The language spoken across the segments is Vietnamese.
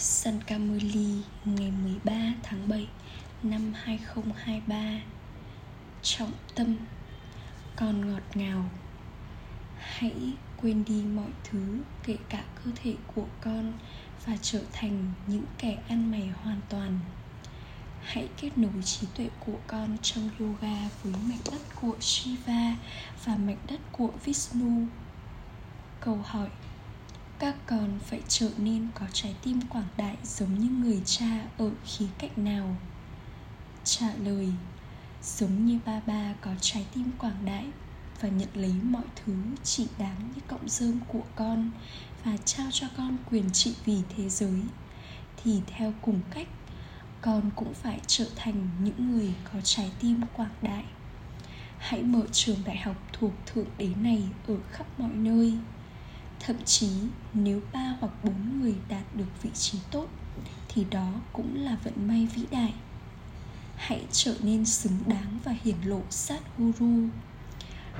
Sankamuli ngày 13 tháng 7 năm 2023. Trọng tâm: còn ngọt ngào. Hãy quên đi mọi thứ kể cả cơ thể của con và trở thành những kẻ ăn mày hoàn toàn. Hãy kết nối trí tuệ của con trong yoga với mạch đất của Shiva và mạch đất của Vishnu. Câu hỏi: các con phải trở nên có trái tim quảng đại giống như người cha ở khía cạnh nào? Trả lời: giống như ba ba có trái tim quảng đại và nhận lấy mọi thứ chỉ đáng như cọng rơm của con và trao cho con quyền trị vì thế giới, thì theo cùng cách, con cũng phải trở thành những người có trái tim quảng đại. Hãy mở trường đại học thuộc thượng đế này ở khắp mọi nơi. Thậm chí nếu 3 hoặc 4 người đạt được vị trí tốt thì đó cũng là vận may vĩ đại. Hãy trở nên xứng đáng và hiển lộ sát guru.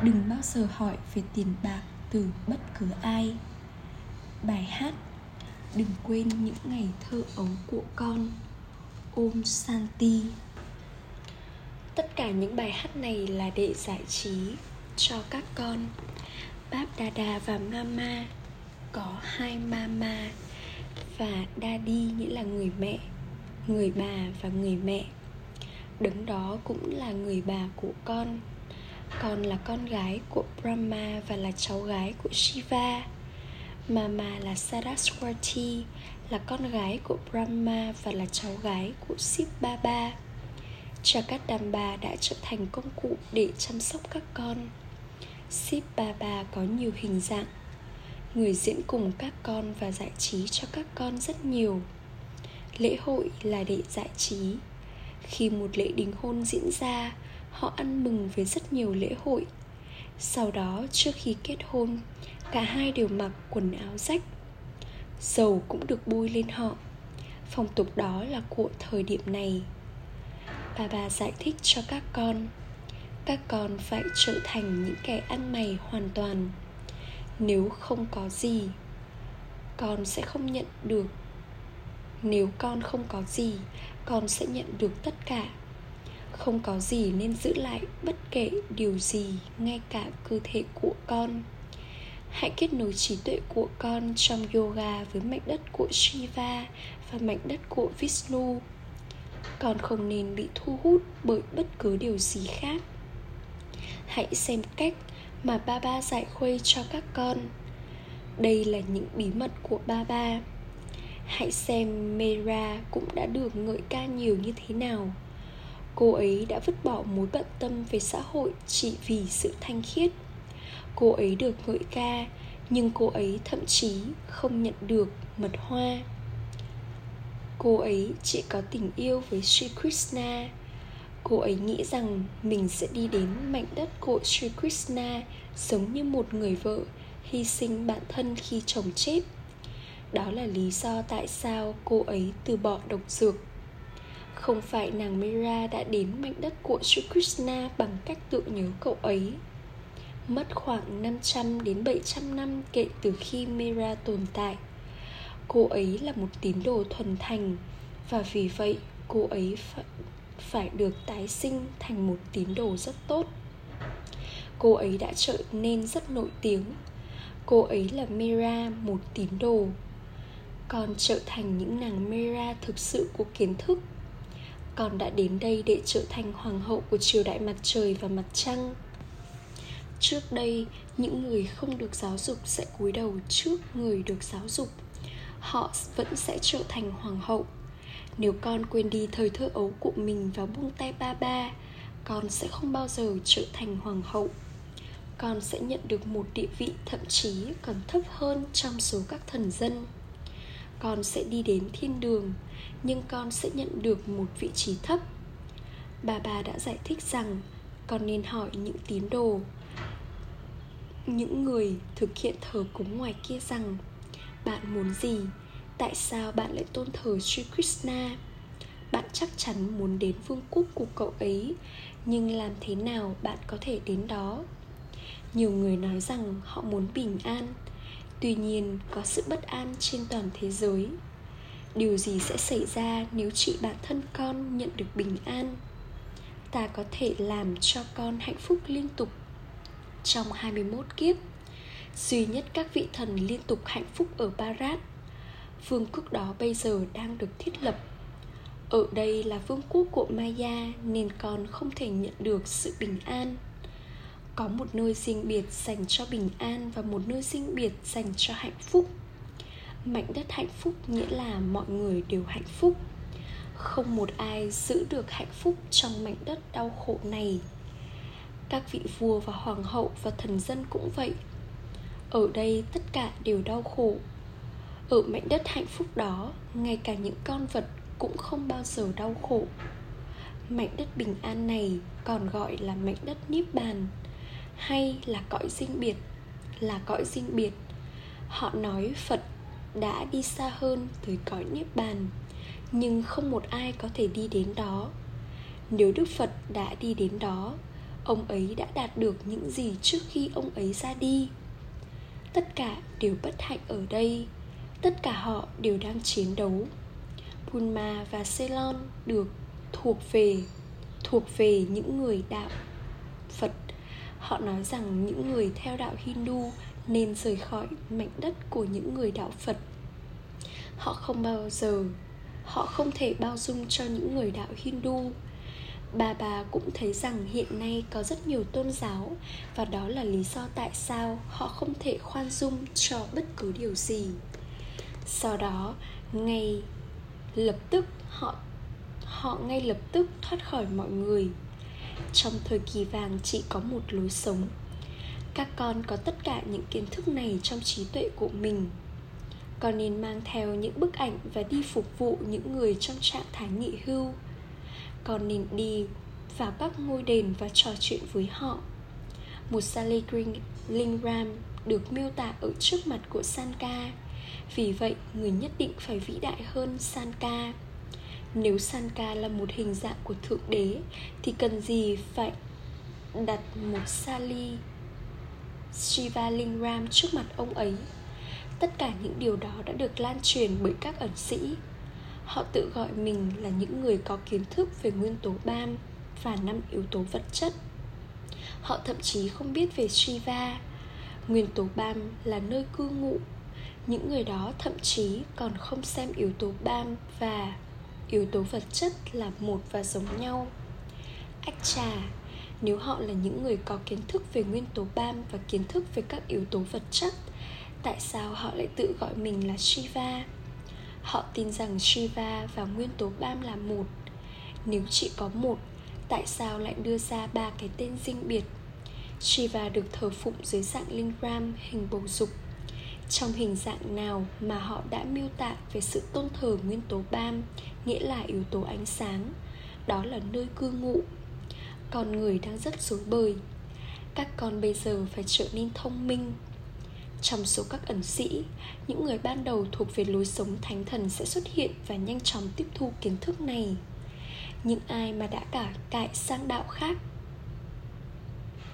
Đừng bao giờ hỏi về tiền bạc từ bất cứ ai. Bài hát: đừng quên những ngày thơ ấu của con. Om Shanti. Tất cả những bài hát này là để giải trí cho các con. Báp Dada và Mama, có hai Mama, và Daddy nghĩa là người mẹ, người bà và người mẹ. Đấng đó cũng là người bà của con. Con là con gái của Brahma và là cháu gái của Shiva. Mama là Saraswati, là con gái của Brahma và là cháu gái của Shiv Baba. Jagadamba đã trở thành công cụ để chăm sóc các con. Shiv Baba có nhiều hình dạng. Người diễn cùng các con và giải trí cho các con rất nhiều. Lễ hội là để giải trí. Khi một lễ đính hôn diễn ra, họ ăn mừng với rất nhiều lễ hội. Sau đó, trước khi kết hôn, cả hai đều mặc quần áo rách. Dầu cũng được bôi lên họ. Phong tục đó là của thời điểm này. Baba giải thích cho các con: các con phải trở thành những kẻ ăn mày hoàn toàn. Nếu không có gì, con sẽ không nhận được. Nếu con không có gì, con sẽ nhận được tất cả. Không có gì nên giữ lại bất kể điều gì, ngay cả cơ thể của con. Hãy kết nối trí tuệ của con trong yoga với mạch đất của Shiva và mạch đất của Vishnu. Con không nên bị thu hút bởi bất cứ điều gì khác. Hãy xem cách mà Baba dạy khuây cho các con. Đây là những bí mật của Baba. Hãy xem Mera cũng đã được ngợi ca nhiều như thế nào. Cô ấy đã vứt bỏ mối bận tâm về xã hội chỉ vì sự thanh khiết. Cô ấy được ngợi ca, nhưng cô ấy thậm chí không nhận được mật hoa. Cô ấy chỉ có tình yêu với Sri Krishna. Cô ấy nghĩ rằng mình sẽ đi đến mảnh đất của Sri Krishna giống như một người vợ hy sinh bản thân khi chồng chết. Đó là lý do tại sao cô ấy từ bỏ độc dược. Không phải nàng Mira đã đến mảnh đất của Sri Krishna bằng cách tự nhớ cậu ấy. Mất khoảng 500 đến 700 năm kể từ khi Mira tồn tại. Cô ấy là một tín đồ thuần thành, và vì vậy cô ấy phải được tái sinh thành một tín đồ rất tốt. Cô ấy đã trở nên rất nổi tiếng. Cô ấy là Mira, một tín đồ. Con trở thành những nàng Mira thực sự của kiến thức. Con đã đến đây để trở thành hoàng hậu của triều đại mặt trời và mặt trăng. Trước đây, những người không được giáo dục sẽ cúi đầu trước người được giáo dục. Họ vẫn sẽ trở thành hoàng hậu. Nếu con quên đi thời thơ ấu của mình và buông tay ba ba, con sẽ không bao giờ trở thành hoàng hậu. Con sẽ nhận được một địa vị thậm chí còn thấp hơn trong số các thần dân. Con sẽ đi đến thiên đường, nhưng con sẽ nhận được một vị trí thấp. Bà bà đã giải thích rằng con nên hỏi những tín đồ, những người thực hiện thờ cúng ngoài kia rằng: bạn muốn gì? Tại sao bạn lại tôn thờ Sri Krishna? Bạn chắc chắn muốn đến vương quốc của cậu ấy, nhưng làm thế nào bạn có thể đến đó? Nhiều người nói rằng họ muốn bình an. Tuy nhiên, có sự bất an trên toàn thế giới. Điều gì sẽ xảy ra nếu chị bản thân con nhận được bình an? Ta có thể làm cho con hạnh phúc liên tục. Trong 21 kiếp, duy nhất các vị thần liên tục hạnh phúc ở Bharat. Vương quốc đó bây giờ đang được thiết lập. Ở đây là vương quốc của Maya nên con không thể nhận được sự bình an. Có một nơi riêng biệt dành cho bình an và một nơi riêng biệt dành cho hạnh phúc. Mảnh đất hạnh phúc nghĩa là mọi người đều hạnh phúc. Không một ai giữ được hạnh phúc trong mảnh đất đau khổ này. Các vị vua và hoàng hậu và thần dân cũng vậy. Ở đây tất cả đều đau khổ. Ở mảnh đất hạnh phúc đó, ngay cả những con vật cũng không bao giờ đau khổ. Mảnh đất bình an này còn gọi là mảnh đất Niết Bàn, hay là cõi riêng biệt. Là cõi riêng biệt. Họ nói Phật đã đi xa hơn tới cõi Niết Bàn, nhưng không một ai có thể đi đến đó. Nếu Đức Phật đã đi đến đó, ông ấy đã đạt được những gì trước khi ông ấy ra đi. Tất cả đều bất hạnh ở đây. Tất cả họ đều đang chiến đấu. Punma và Ceylon được thuộc về những người đạo Phật. Họ nói rằng những người theo đạo Hindu nên rời khỏi mảnh đất của những người đạo Phật. Họ không thể bao dung cho những người đạo Hindu. Bà cũng thấy rằng hiện nay có rất nhiều tôn giáo, và đó là lý do tại sao họ không thể khoan dung cho bất cứ điều gì. Sau đó, ngay lập tức thoát khỏi mọi người. Trong thời kỳ vàng chỉ có một lối sống. Các con có tất cả những kiến thức này trong trí tuệ của mình. Con nên mang theo những bức ảnh và đi phục vụ những người trong trạng thái nghỉ hưu. Con nên đi vào các ngôi đền và trò chuyện với họ. Một Sali Lingram được miêu tả ở trước mặt của Sanka. Vì vậy, người nhất định phải vĩ đại hơn Sanka. Nếu Sanka là một hình dạng của Thượng Đế, thì cần gì phải đặt một Sali Shiva Lingram trước mặt ông ấy? Tất cả những điều đó đã được lan truyền bởi các ẩn sĩ. Họ tự gọi mình là những người có kiến thức về nguyên tố BAM và 5 yếu tố vật chất. Họ thậm chí không biết về Shiva. Nguyên tố BAM là nơi cư ngụ. Những người đó thậm chí còn không xem yếu tố BAM và yếu tố vật chất là một và giống nhau. Ách trà, nếu họ là những người có kiến thức về nguyên tố BAM và kiến thức về các yếu tố vật chất, tại sao họ lại tự gọi mình là Shiva? Họ tin rằng Shiva và nguyên tố BAM là một. Nếu chỉ có một, tại sao lại đưa ra 3 cái tên riêng biệt? Shiva được thờ phụng dưới dạng Lingram hình bầu dục. Trong hình dạng nào mà họ đã miêu tả về sự tôn thờ nguyên tố BAM, nghĩa là yếu tố ánh sáng, đó là nơi cư ngụ. Con người đang rất rối bời. Các con bây giờ phải trở nên thông minh. Trong số các ẩn sĩ, những người ban đầu thuộc về lối sống thánh thần sẽ xuất hiện và nhanh chóng tiếp thu kiến thức này. Những ai mà đã cải sang đạo khác,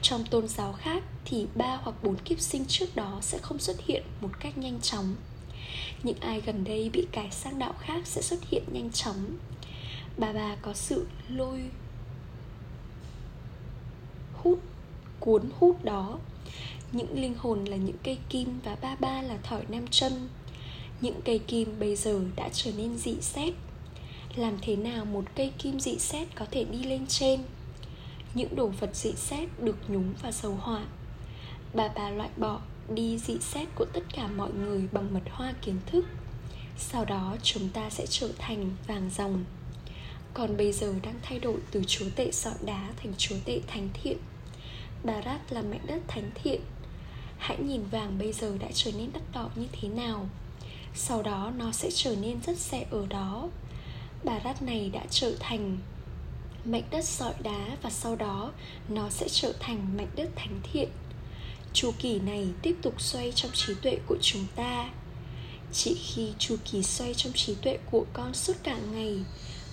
trong tôn giáo khác, thì 3 hoặc 4 kiếp sinh trước đó sẽ không xuất hiện một cách nhanh chóng. Những ai gần đây bị cải sang đạo khác sẽ xuất hiện nhanh chóng. Bà có sự lôi hút, cuốn hút đó. Những linh hồn là những cây kim và Ba là thỏi nam châm. Những cây kim bây giờ đã trở nên dị xét. Làm thế nào một cây kim dị xét có thể đi lên trên? Những đồ vật dị xét được nhúng vào dầu hỏa. Bà loại bỏ đi dị xét của tất cả mọi người bằng mật hoa kiến thức. Sau đó chúng ta sẽ trở thành vàng ròng. Còn bây giờ đang thay đổi từ chúa tể sỏi đá thành chúa tể thánh thiện. Bharat là mảnh đất thánh thiện. Hãy nhìn vàng bây giờ đã trở nên đắt đỏ như thế nào. Sau đó nó sẽ trở nên rất rẻ ở đó. Bharat này đã trở thành mảnh đất sỏi đá và sau đó nó sẽ trở thành mảnh đất thánh thiện. Chu kỳ này tiếp tục xoay trong trí tuệ của chúng ta. Chỉ khi chu kỳ xoay trong trí tuệ của con suốt cả ngày,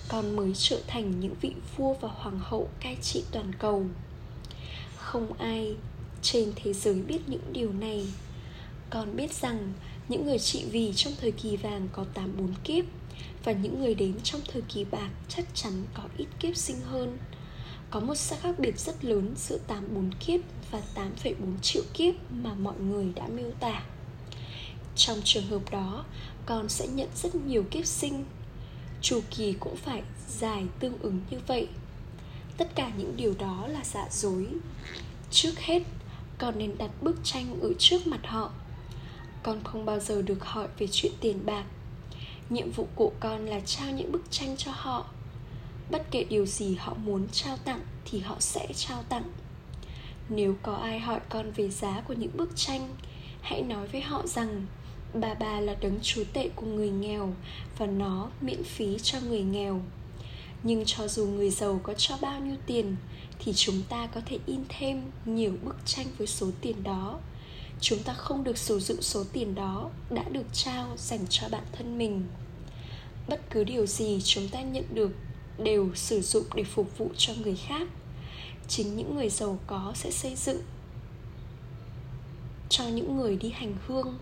con mới trở thành những vị vua và hoàng hậu cai trị toàn cầu. Không ai trên thế giới biết những điều này. Con biết rằng những người trị vì trong thời kỳ vàng có 84 kiếp, và những người đến trong thời kỳ bạc chắc chắn có ít kiếp sinh hơn. Có một sự khác biệt rất lớn giữa 84 kiếp và 8,4 triệu kiếp mà mọi người đã miêu tả. Trong trường hợp đó, con sẽ nhận rất nhiều kiếp sinh. Chu kỳ cũng phải dài tương ứng như vậy. Tất cả những điều đó là giả dối. Trước hết, con nên đặt bức tranh ở trước mặt họ. Con không bao giờ được hỏi về chuyện tiền bạc. Nhiệm vụ của con là trao những bức tranh cho họ. Bất kể điều gì họ muốn trao tặng thì họ sẽ trao tặng. Nếu có ai hỏi con về giá của những bức tranh, hãy nói với họ rằng bà là đấng chúa tể của người nghèo và nó miễn phí cho người nghèo. Nhưng cho dù người giàu có cho bao nhiêu tiền thì chúng ta có thể in thêm nhiều bức tranh với số tiền đó. Chúng ta không được sử dụng số tiền đó đã được trao dành cho bản thân mình. Bất cứ điều gì chúng ta nhận được đều sử dụng để phục vụ cho người khác. Chính những người giàu có sẽ xây dựng cho những người đi hành hương.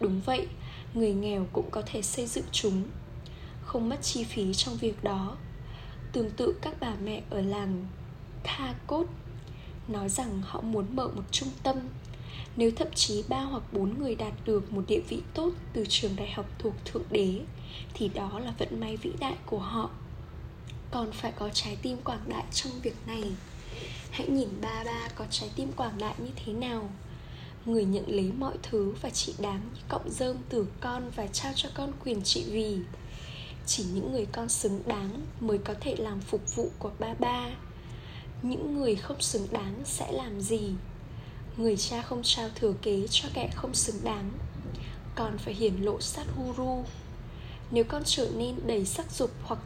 Đúng vậy, người nghèo cũng có thể xây dựng chúng, không mất chi phí trong việc đó. Tương tự các bà mẹ ở làng Tha Cốt nói rằng họ muốn mở một trung tâm. Nếu thậm chí 3 hoặc 4 người đạt được một địa vị tốt từ trường đại học thuộc Thượng Đế thì đó là vận may vĩ đại của họ. Còn phải có trái tim quảng đại trong việc này. Hãy nhìn ba có trái tim quảng đại như thế nào. Người nhận lấy mọi thứ và chỉ đáng như cọng rơm từ con và trao cho con quyền trị vì. Chỉ những người con xứng đáng mới có thể làm phục vụ của ba. Những người không xứng đáng sẽ làm gì? Người cha không trao thừa kế cho kẻ không xứng đáng. Con phải hiển lộ Sadhguru. Nếu con trở nên đầy sắc dục hoặc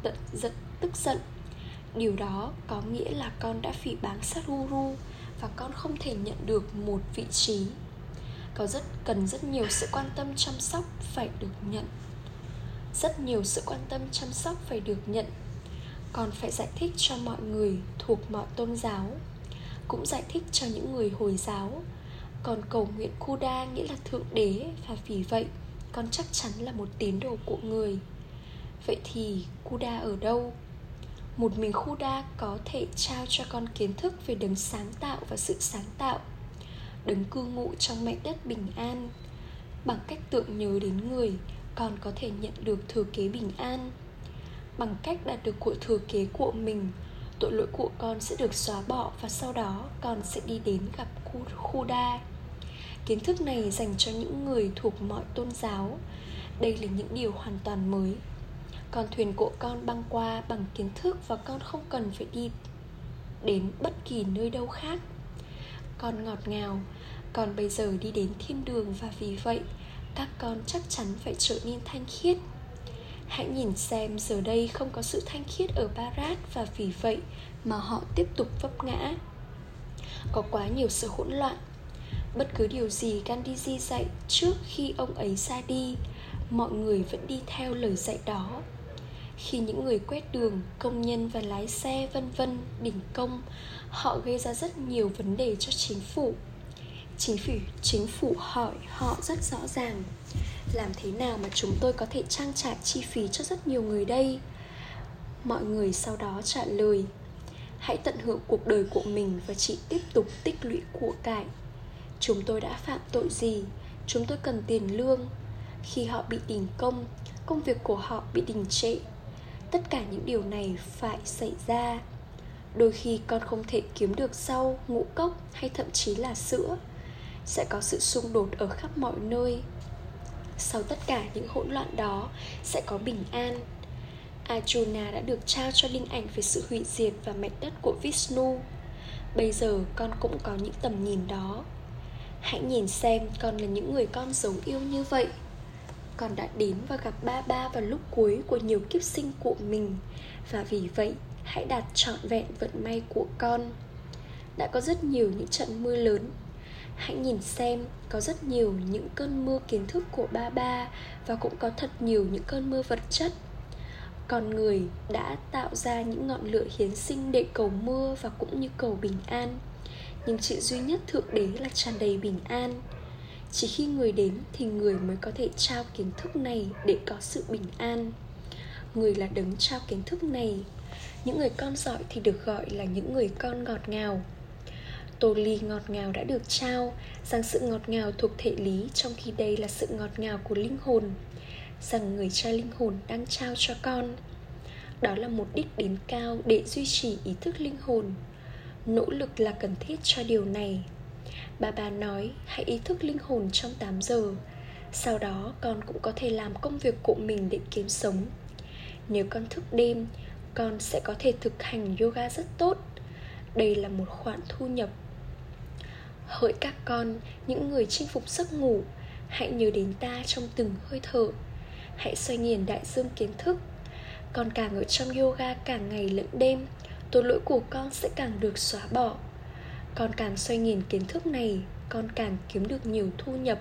tức giận, điều đó có nghĩa là con đã phỉ báng Sadhguru và con không thể nhận được một vị trí. Cần rất nhiều sự quan tâm chăm sóc phải được nhận. Rất nhiều sự quan tâm chăm sóc phải được nhận. Con phải giải thích cho mọi người thuộc mọi tôn giáo, cũng giải thích cho những người Hồi giáo. Con cầu nguyện Khuda nghĩa là Thượng Đế, và vì vậy con chắc chắn là một tín đồ của người. Vậy thì Khuda ở đâu? Một mình Khuda có thể trao cho con kiến thức về đấng sáng tạo và sự sáng tạo, đấng cư ngụ trong mảnh đất bình an. Bằng cách tưởng nhớ đến người, con có thể nhận được thừa kế bình an. Bằng cách đạt được của thừa kế của mình, tội lỗi của con sẽ được xóa bỏ và sau đó con sẽ đi đến gặp Khuda. Kiến thức này dành cho những người thuộc mọi tôn giáo. Đây là những điều hoàn toàn mới. Con thuyền của con băng qua bằng kiến thức và con không cần phải đi đến bất kỳ nơi đâu khác. Con ngọt ngào, con bây giờ đi đến thiên đường và vì vậy các con chắc chắn phải trở nên thanh khiết. Hãy nhìn xem giờ đây không có sự thanh khiết ở Bharat và vì vậy mà họ tiếp tục vấp ngã. Có quá nhiều sự hỗn loạn. Bất cứ điều gì Gandhiji dạy trước khi ông ấy ra đi, mọi người vẫn đi theo lời dạy đó. Khi những người quét đường, công nhân và lái xe v.v. đình công, họ gây ra rất nhiều vấn đề cho chính phủ. Chính phủ hỏi họ rất rõ ràng: làm thế nào mà chúng tôi có thể trang trải chi phí cho rất nhiều người đây? Mọi người sau đó trả lời: hãy tận hưởng cuộc đời của mình và chỉ tiếp tục tích lũy của cải. Chúng tôi đã phạm tội gì? Chúng tôi cần tiền lương. Khi họ bị đình công, công việc của họ bị đình trệ. Tất cả những điều này phải xảy ra. Đôi khi con không thể kiếm được rau, ngũ cốc hay thậm chí là sữa. Sẽ có sự xung đột ở khắp mọi nơi. Sau tất cả những hỗn loạn đó sẽ có bình an. Arjuna đã được trao cho linh ảnh về sự hủy diệt và mảnh đất của Vishnu. Bây giờ con cũng có những tầm nhìn đó. Hãy nhìn xem con là những người con giống yêu như vậy. Con đã đến và gặp Baba vào lúc cuối của nhiều kiếp sinh của mình, và vì vậy hãy đạt trọn vẹn vận may của con. Đã có rất nhiều những trận mưa lớn. Hãy nhìn xem có rất nhiều những cơn mưa kiến thức của Baba và cũng có thật nhiều những cơn mưa vật chất. Con người đã tạo ra những ngọn lửa hiến sinh để cầu mưa và cũng như cầu bình an. Nhưng chỉ duy nhất Thượng Đế là tràn đầy bình an. Chỉ khi người đến thì người mới có thể trao kiến thức này để có sự bình an. Người là đấng trao kiến thức này. Những người con giỏi thì được gọi là những người con ngọt ngào. Tô ly ngọt ngào đã được trao, rằng sự ngọt ngào thuộc thể lý, trong khi đây là sự ngọt ngào của linh hồn, rằng người cha linh hồn đang trao cho con. Đó là một đích đến cao để duy trì ý thức linh hồn. Nỗ lực là cần thiết cho điều này. Bà nói hãy ý thức linh hồn trong 8 giờ. Sau đó con cũng có thể làm công việc của mình để kiếm sống. Nếu con thức đêm, con sẽ có thể thực hành yoga rất tốt. Đây là một khoản thu nhập. Hỡi các con, những người chinh phục giấc ngủ, hãy nhớ đến ta trong từng hơi thở. Hãy xoay nghiền đại dương kiến thức. Con càng ở trong yoga càng ngày lẫn đêm, tội lỗi của con sẽ càng được xóa bỏ. Con càng xoay nghiền kiến thức này, con càng kiếm được nhiều thu nhập.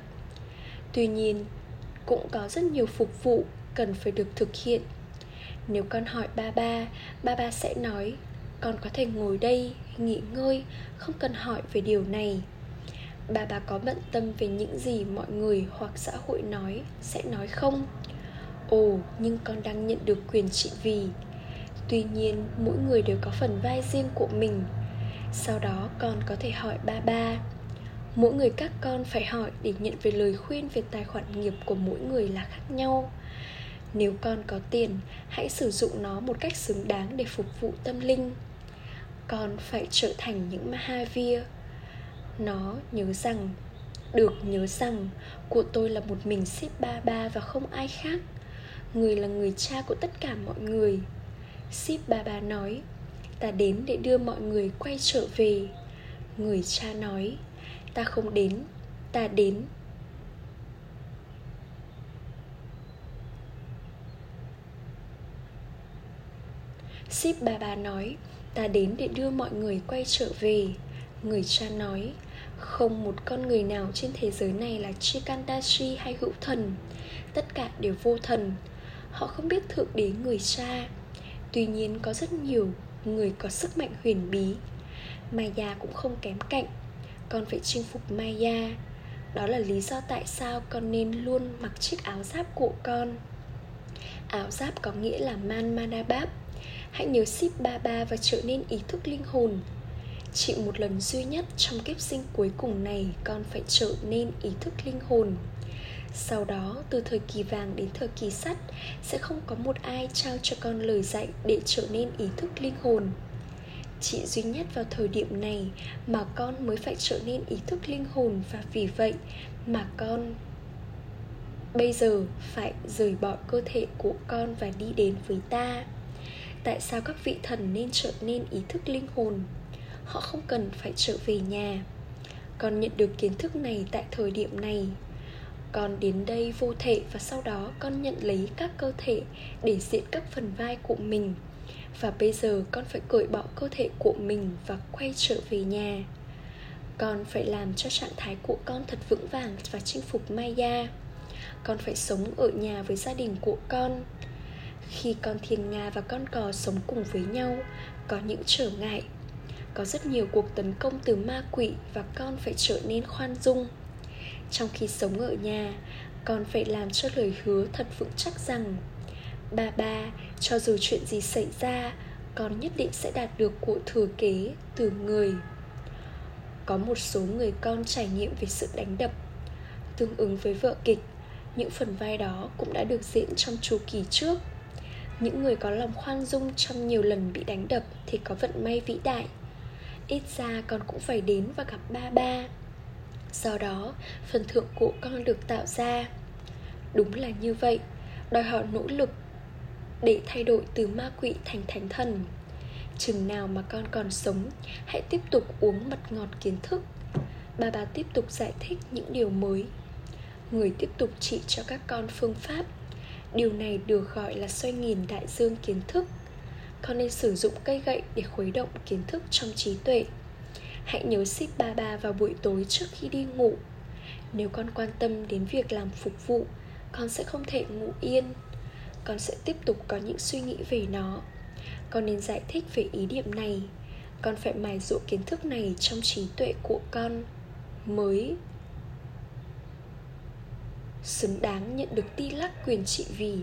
Tuy nhiên, cũng có rất nhiều phục vụ cần phải được thực hiện. Nếu con hỏi ba ba sẽ nói, con có thể ngồi đây, nghỉ ngơi, không cần hỏi về điều này. Ba có bận tâm về những gì mọi người hoặc xã hội nói, sẽ nói không? Ồ, nhưng con đang nhận được quyền trị vì. Tuy nhiên, mỗi người đều có phần vai riêng của mình. Sau đó con có thể hỏi ba. Mỗi người các con phải hỏi để nhận về lời khuyên về tài khoản nghiệp của mỗi người là khác nhau. Nếu con có tiền, hãy sử dụng nó một cách xứng đáng để phục vụ tâm linh. Con phải trở thành những Mahavir. Được nhớ rằng, của tôi là một mình Sip Baba và không ai khác. Người là người cha của tất cả mọi người. Sip Baba nói, ta đến để đưa mọi người quay trở về. Người cha nói, ta không đến, ta đến. Sip Baba nói, ta đến để đưa mọi người quay trở về. Người cha nói, không một con người nào trên thế giới này là Chikandashi hay hữu thần. Tất cả đều vô thần. Họ không biết thượng đế người cha. Tuy nhiên có rất nhiều người có sức mạnh huyền bí. Maya cũng không kém cạnh. Con phải chinh phục Maya. Đó là lý do tại sao con nên luôn mặc chiếc áo giáp của con. Áo giáp có nghĩa là Man Manabab. Hãy nhớ Sip Baba và trở nên ý thức linh hồn. Chỉ một lần duy nhất trong kiếp sinh cuối cùng này, con phải trở nên ý thức linh hồn. Sau đó, từ thời kỳ vàng đến thời kỳ sắt, sẽ không có một ai trao cho con lời dạy để trở nên ý thức linh hồn. Chỉ duy nhất vào thời điểm này mà con mới phải trở nên ý thức linh hồn, và vì vậy mà con bây giờ phải rời bỏ cơ thể của con và đi đến với ta. Tại sao các vị thần nên trở nên ý thức linh hồn? Họ không cần phải trở về nhà. Con nhận được kiến thức này tại thời điểm này. Con đến đây vô thể và sau đó con nhận lấy các cơ thể để diện các phần vai của mình. Và bây giờ con phải cởi bỏ cơ thể của mình và quay trở về nhà. Con phải làm cho trạng thái của con thật vững vàng và chinh phục Maya. Con phải sống ở nhà với gia đình của con. Khi con thiên nga và con cò sống cùng với nhau, có những trở ngại. Có rất nhiều cuộc tấn công từ ma quỷ và con phải trở nên khoan dung. Trong khi sống ở nhà, con phải làm cho lời hứa thật vững chắc rằng Baba, cho dù chuyện gì xảy ra, con nhất định sẽ đạt được của thừa kế từ người. Có một số người con trải nghiệm về sự đánh đập. Tương ứng với vở kịch, những phần vai đó cũng đã được diễn trong chu kỳ trước. Những người có lòng khoan dung trong nhiều lần bị đánh đập thì có vận may vĩ đại. Ít ra con cũng phải đến và gặp Baba. Do đó, phần thưởng của con được tạo ra. Đúng là như vậy, đòi hỏi nỗ lực để thay đổi từ ma quỷ thành thánh thần. Chừng nào mà con còn sống, hãy tiếp tục uống mật ngọt kiến thức. Baba tiếp tục giải thích những điều mới. Người tiếp tục chỉ cho các con phương pháp. Điều này được gọi là xoay nghiền đại dương kiến thức. Con nên sử dụng cây gậy để khuấy động kiến thức trong trí tuệ. Hãy nhớ Sip Baba vào buổi tối trước khi đi ngủ. Nếu con quan tâm đến việc làm phục vụ, con sẽ không thể ngủ yên. Con sẽ tiếp tục có những suy nghĩ về nó. Con nên giải thích về ý điểm này. Con phải mài giũa kiến thức này trong trí tuệ của con mới. xứng đáng nhận được ti lắc quyền trị vì,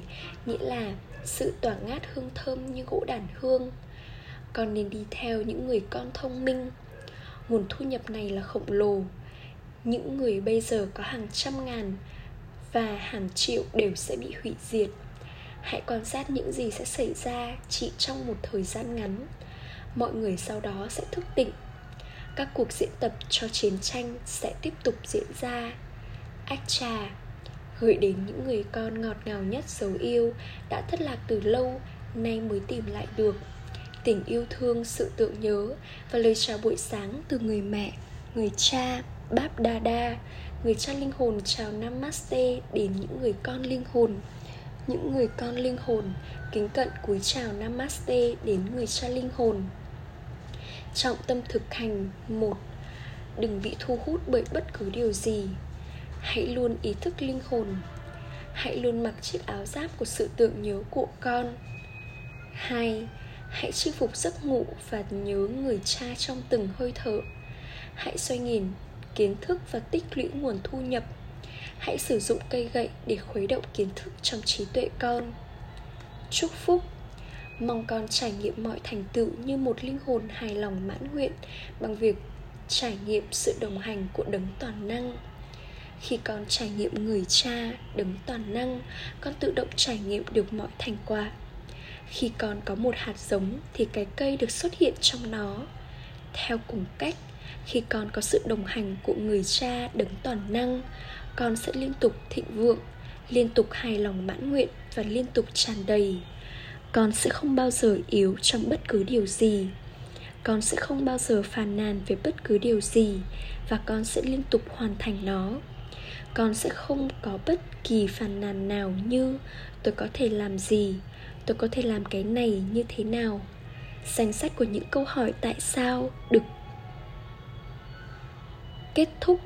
nghĩa là sự tỏa ngát hương thơm như gỗ đàn hương. Con nên đi theo những người con thông minh. Nguồn thu nhập này là khổng lồ. Những người bây giờ có hàng trăm ngàn và hàng triệu đều sẽ bị hủy diệt. Hãy quan sát những gì sẽ xảy ra chỉ trong một thời gian ngắn. Mọi người sau đó sẽ thức tỉnh. Các cuộc diễn tập cho chiến tranh sẽ tiếp tục diễn ra. Ách trà gửi đến những người con ngọt ngào nhất dấu yêu, đã thất lạc từ lâu, nay mới tìm lại được. Tình yêu thương, sự tưởng nhớ và lời chào buổi sáng từ người mẹ, người cha, Báp Đa Đa, người cha linh hồn chào Namaste đến những người con linh hồn. Những người con linh hồn kính cẩn cúi chào Namaste đến người cha linh hồn. Trọng tâm thực hành 1. Đừng bị thu hút bởi bất cứ điều gì. Hãy luôn ý thức linh hồn. Hãy luôn mặc chiếc áo giáp của sự tưởng nhớ của con. 2. Hãy chinh phục giấc ngủ và nhớ người cha trong từng hơi thở. Hãy xoay nghìn kiến thức và tích lũy nguồn thu nhập. Hãy sử dụng cây gậy để khuấy động kiến thức trong trí tuệ con. Chúc phúc. Mong con trải nghiệm mọi thành tựu như một linh hồn hài lòng mãn nguyện bằng việc trải nghiệm sự đồng hành của đấng toàn năng. Khi con trải nghiệm người cha, đấng toàn năng, con tự động trải nghiệm được mọi thành quả. Khi con có một hạt giống thì cái cây được xuất hiện trong nó. Theo cùng cách, khi con có sự đồng hành của người cha, đấng toàn năng, con sẽ liên tục thịnh vượng, liên tục hài lòng mãn nguyện và liên tục tràn đầy. Con sẽ không bao giờ yếu trong bất cứ điều gì. Con sẽ không bao giờ phàn nàn về bất cứ điều gì và con sẽ liên tục hoàn thành nó. Con sẽ không có bất kỳ phàn nàn nào như tôi có thể làm gì, tôi có thể làm cái này như thế nào. Danh sách của những câu hỏi tại sao được kết thúc.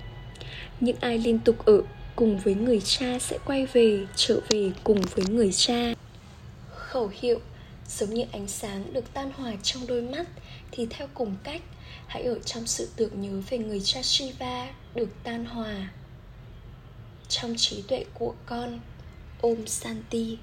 Những ai liên tục ở cùng với người cha sẽ quay về, trở về cùng với người cha. Khẩu hiệu giống như ánh sáng được tan hòa trong đôi mắt thì theo cùng cách, hãy ở trong sự tưởng nhớ về người cha Shiva được tan hòa trong trí tuệ của con. Om Shanti.